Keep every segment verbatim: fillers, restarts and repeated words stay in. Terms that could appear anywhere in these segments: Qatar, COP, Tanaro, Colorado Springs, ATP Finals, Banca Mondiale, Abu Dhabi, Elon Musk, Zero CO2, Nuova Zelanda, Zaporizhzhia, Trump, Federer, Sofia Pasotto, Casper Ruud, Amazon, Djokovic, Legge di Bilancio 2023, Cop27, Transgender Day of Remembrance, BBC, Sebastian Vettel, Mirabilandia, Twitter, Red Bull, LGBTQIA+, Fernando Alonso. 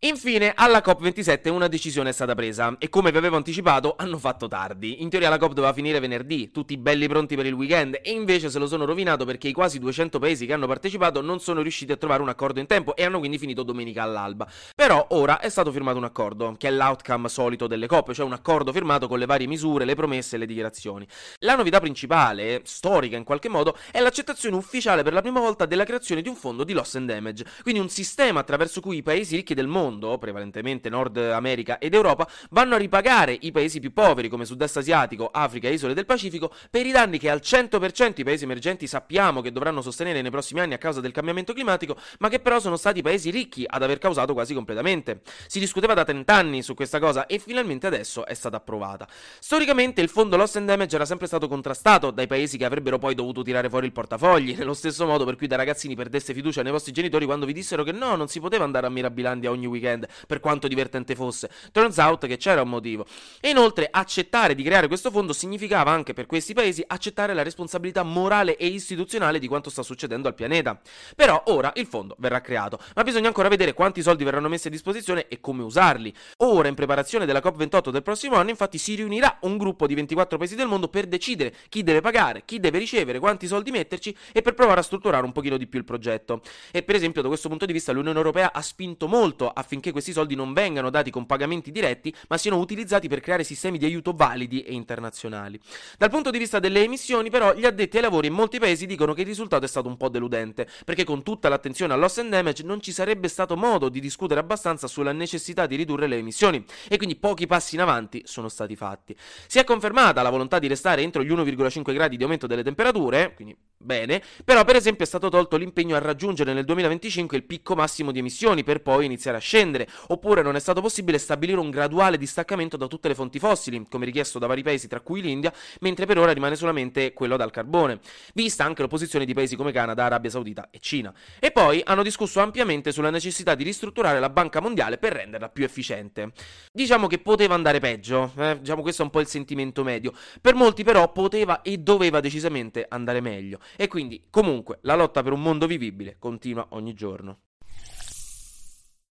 Infine, alla COP ventisette una decisione è stata presa e, come vi avevo anticipato, hanno fatto tardi. In teoria la COP doveva finire venerdì, tutti belli pronti per il weekend, e invece se lo sono rovinato perché i quasi duecento paesi che hanno partecipato non sono riusciti a trovare un accordo in tempo e hanno quindi finito domenica all'alba. Però ora è stato firmato un accordo, che è l'outcome solito delle COP, cioè un accordo firmato con le varie misure, le promesse e le dichiarazioni. La novità principale, storica in qualche modo, è l'accettazione ufficiale per la prima volta della creazione di un fondo di loss and damage, quindi un sistema attraverso cui i paesi ricchi del mondo, prevalentemente Nord America ed Europa, vanno a ripagare i paesi più poveri come Sud-Est asiatico, Africa e isole del Pacifico per i danni che al cento per cento i paesi emergenti sappiamo che dovranno sostenere nei prossimi anni a causa del cambiamento climatico, ma che però sono stati i paesi ricchi ad aver causato quasi completamente. Si discuteva da trent'anni su questa cosa e finalmente adesso è stata approvata. Storicamente il fondo Loss and Damage era sempre stato contrastato dai paesi che avrebbero poi dovuto tirare fuori il portafogli, nello stesso modo per cui da ragazzini perdeste fiducia nei vostri genitori quando vi dissero che no, non si poteva andare a Mirabilandia ogni weekend, per quanto divertente fosse. Turns out che c'era un motivo. E inoltre accettare di creare questo fondo significava anche per questi paesi accettare la responsabilità morale e istituzionale di quanto sta succedendo al pianeta. Però ora il fondo verrà creato, ma bisogna ancora vedere quanti soldi verranno messi a disposizione e come usarli. Ora, in preparazione della COP ventotto del prossimo anno, infatti si riunirà un gruppo di ventiquattro paesi del mondo per decidere chi deve pagare, chi deve ricevere, quanti soldi metterci e per provare a strutturare un pochino di più il progetto. E per esempio da questo punto di vista l'Unione Europea ha spinto molto affinché questi soldi non vengano dati con pagamenti diretti, ma siano utilizzati per creare sistemi di aiuto validi e internazionali. Dal punto di vista delle emissioni, però, gli addetti ai lavori in molti paesi dicono che il risultato è stato un po' deludente, perché con tutta l'attenzione al loss and damage non ci sarebbe stato modo di discutere abbastanza sulla necessità di ridurre le emissioni, e quindi pochi passi in avanti sono stati fatti. Si è confermata la volontà di restare entro gli uno virgola cinque gradi di aumento delle temperature, quindi bene, però per esempio è stato tolto l'impegno a raggiungere nel duemilaventicinque il picco massimo di emissioni per poi iniziare a scendere, oppure non è stato possibile stabilire un graduale distaccamento da tutte le fonti fossili, come richiesto da vari paesi tra cui l'India, mentre per ora rimane solamente quello dal carbone, vista anche l'opposizione di paesi come Canada, Arabia Saudita e Cina. E poi hanno discusso ampiamente sulla necessità di ristrutturare la Banca Mondiale per renderla più efficiente. Diciamo che poteva andare peggio, eh? diciamo questo è un po' il sentimento medio, per molti però poteva e doveva decisamente andare meglio, e quindi comunque la lotta per un mondo vivibile continua ogni giorno.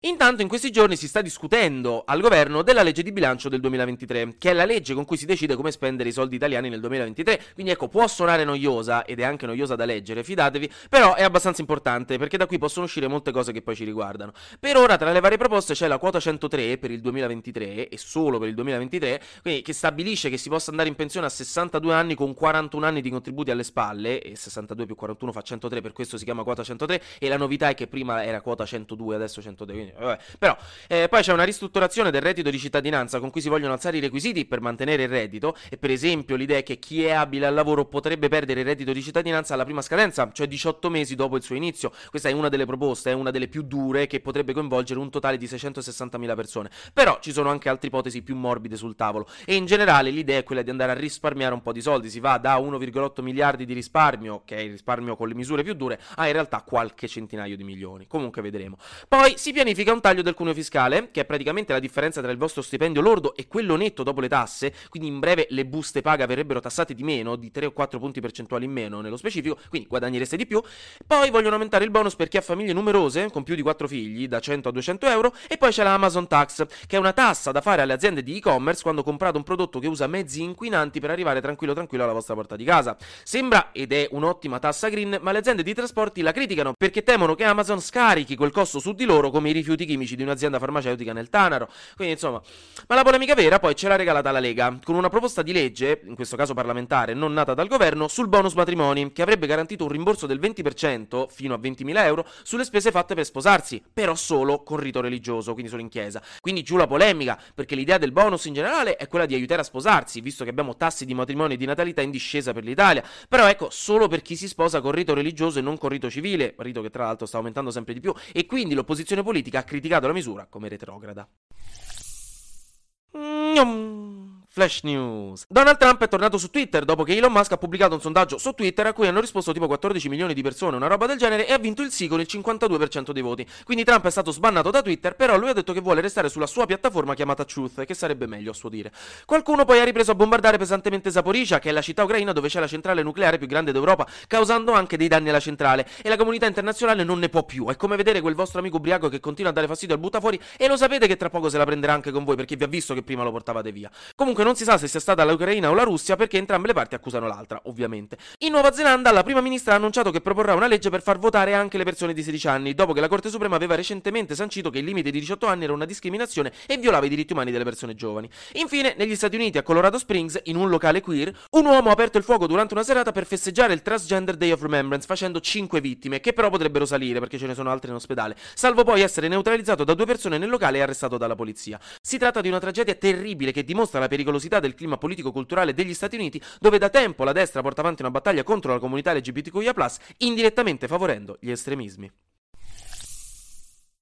Intanto in questi giorni si sta discutendo al governo della legge di bilancio del duemilaventitré, che è la legge con cui si decide come spendere i soldi italiani nel duemilaventitré, quindi ecco, può suonare noiosa, ed è anche noiosa da leggere, fidatevi, però è abbastanza importante perché da qui possono uscire molte cose che poi ci riguardano. Per ora tra le varie proposte c'è la quota centotré per il duemilaventitré e solo per il duemilaventitré, quindi che stabilisce che si possa andare in pensione a sessantadue anni con quarantuno anni di contributi alle spalle, e sessantadue più quarantuno fa centotré, per questo si chiama quota centotré, e la novità è che prima era quota centodue, adesso centotré, quindi vabbè. Però eh, poi c'è una ristrutturazione del reddito di cittadinanza con cui si vogliono alzare i requisiti per mantenere il reddito, e per esempio l'idea è che chi è abile al lavoro potrebbe perdere il reddito di cittadinanza alla prima scadenza, cioè diciotto mesi dopo il suo inizio. Questa è una delle proposte, è una delle più dure, che potrebbe coinvolgere un totale di seicentosessantamila persone, però ci sono anche altre ipotesi più morbide sul tavolo, e in generale l'idea è quella di andare a risparmiare un po' di soldi. Si va da uno virgola otto miliardi di risparmio, che è il risparmio con le misure più dure, a in realtà qualche centinaio di milioni, comunque vedremo. Poi si pianifica Significa un taglio del cuneo fiscale, che è praticamente la differenza tra il vostro stipendio lordo e quello netto dopo le tasse, quindi in breve le buste paga verrebbero tassate di meno, di tre o quattro punti percentuali in meno nello specifico, quindi guadagnereste di più. Poi vogliono aumentare il bonus per chi ha famiglie numerose, con più di quattro figli, da cento a duecento euro, e poi c'è la Amazon Tax, che è una tassa da fare alle aziende di e-commerce quando comprate un prodotto che usa mezzi inquinanti per arrivare tranquillo tranquillo alla vostra porta di casa. Sembra, ed è un'ottima tassa green, ma le aziende di trasporti la criticano perché temono che Amazon scarichi quel costo su di loro come i rifiuti chimici di un'azienda farmaceutica nel Tanaro, quindi insomma. Ma la polemica vera poi ce l'ha regalata la Lega, con una proposta di legge, in questo caso parlamentare, non nata dal governo, sul bonus matrimoni, che avrebbe garantito un rimborso del venti per cento, fino a ventimila euro, sulle spese fatte per sposarsi, però solo con rito religioso, quindi solo in chiesa. Quindi giù la polemica, perché l'idea del bonus in generale è quella di aiutare a sposarsi, visto che abbiamo tassi di matrimonio e di natalità in discesa per l'Italia, però ecco, solo per chi si sposa con rito religioso e non con rito civile, rito che tra l'altro sta aumentando sempre di più, e quindi l'opposizione politica ha criticato la misura come retrograda. Mm-hmm. Flash News. Donald Trump è tornato su Twitter dopo che Elon Musk ha pubblicato un sondaggio su Twitter a cui hanno risposto tipo quattordici milioni di persone, una roba del genere, e ha vinto il sì con il cinquantadue per cento dei voti. Quindi Trump è stato sbannato da Twitter, però lui ha detto che vuole restare sulla sua piattaforma chiamata Truth, che sarebbe meglio a suo dire. Qualcuno poi ha ripreso a bombardare pesantemente Zaporizhzhia, che è la città ucraina dove c'è la centrale nucleare più grande d'Europa, causando anche dei danni alla centrale, e la comunità internazionale non ne può più. È come vedere quel vostro amico ubriaco che continua a dare fastidio al buttafuori, e lo sapete che tra poco se la prenderà anche con voi perché vi ha visto che prima lo portavate via. Comunque non si sa se sia stata l'Ucraina o la Russia, perché entrambe le parti accusano l'altra, ovviamente. In Nuova Zelanda la prima ministra ha annunciato che proporrà una legge per far votare anche le persone di sedici anni, dopo che la Corte Suprema aveva recentemente sancito che il limite di diciotto anni era una discriminazione e violava i diritti umani delle persone giovani. Infine, negli Stati Uniti, a Colorado Springs, in un locale queer, un uomo ha aperto il fuoco durante una serata per festeggiare il Transgender Day of Remembrance, facendo cinque vittime, che però potrebbero salire perché ce ne sono altre in ospedale, salvo poi essere neutralizzato da due persone nel locale e arrestato dalla polizia. Si tratta di una tragedia terribile che dimostra la pericolosità del clima politico-culturale degli Stati Uniti, dove da tempo la destra porta avanti una battaglia contro la comunità L G B T Q I A plus, indirettamente favorendo gli estremismi.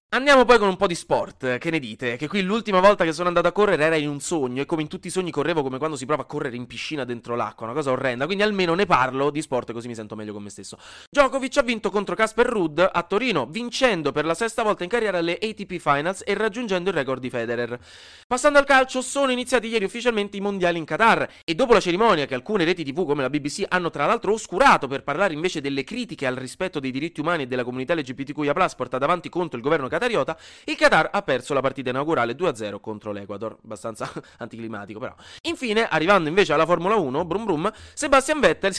Andiamo poi con un po' di sport, che ne dite? Che qui l'ultima volta che sono andato a correre era in un sogno, e come in tutti i sogni correvo come quando si prova a correre in piscina dentro l'acqua, una cosa orrenda, quindi almeno ne parlo di sport così mi sento meglio con me stesso. Djokovic ha vinto contro Casper Ruud a Torino, vincendo per la sesta volta in carriera le A T P Finals e raggiungendo il record di Federer. Passando al calcio, sono iniziati ieri ufficialmente i mondiali in Qatar, e dopo la cerimonia che alcune reti tivù come la B B C hanno tra l'altro oscurato per parlare invece delle critiche al rispetto dei diritti umani e della comunità L G B T Q I A plus, portata avanti contro il governo catariota, il Qatar ha perso la partita inaugurale due a zero contro l'Ecuador, abbastanza anticlimatico però. Infine, arrivando invece alla Formula uno, brum brum, Sebastian Vettel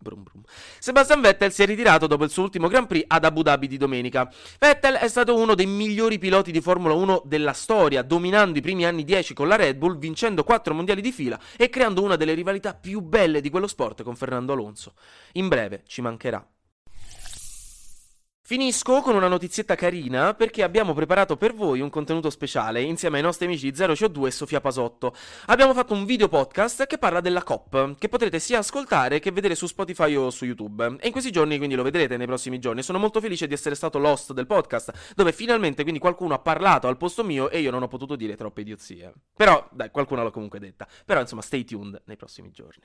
brum brum. Sebastian Vettel si è ritirato dopo il suo ultimo Grand Prix ad Abu Dhabi di domenica. Vettel è stato uno dei migliori piloti di Formula uno della storia, dominando i primi anni dieci con la Red Bull, vincendo quattro mondiali di fila e creando una delle rivalità più belle di quello sport con Fernando Alonso. In breve ci mancherà. Finisco con una notizietta carina, perché abbiamo preparato per voi un contenuto speciale insieme ai nostri amici di Zero C O due e Sofia Pasotto. Abbiamo fatto un video podcast che parla della COP, che potrete sia ascoltare che vedere su Spotify o su YouTube. E in questi giorni, quindi lo vedrete nei prossimi giorni, sono molto felice di essere stato l'host del podcast, dove finalmente quindi qualcuno ha parlato al posto mio e io non ho potuto dire troppe idiozie. Però, dai, qualcuno l'ho comunque detta. Però, insomma, stay tuned nei prossimi giorni.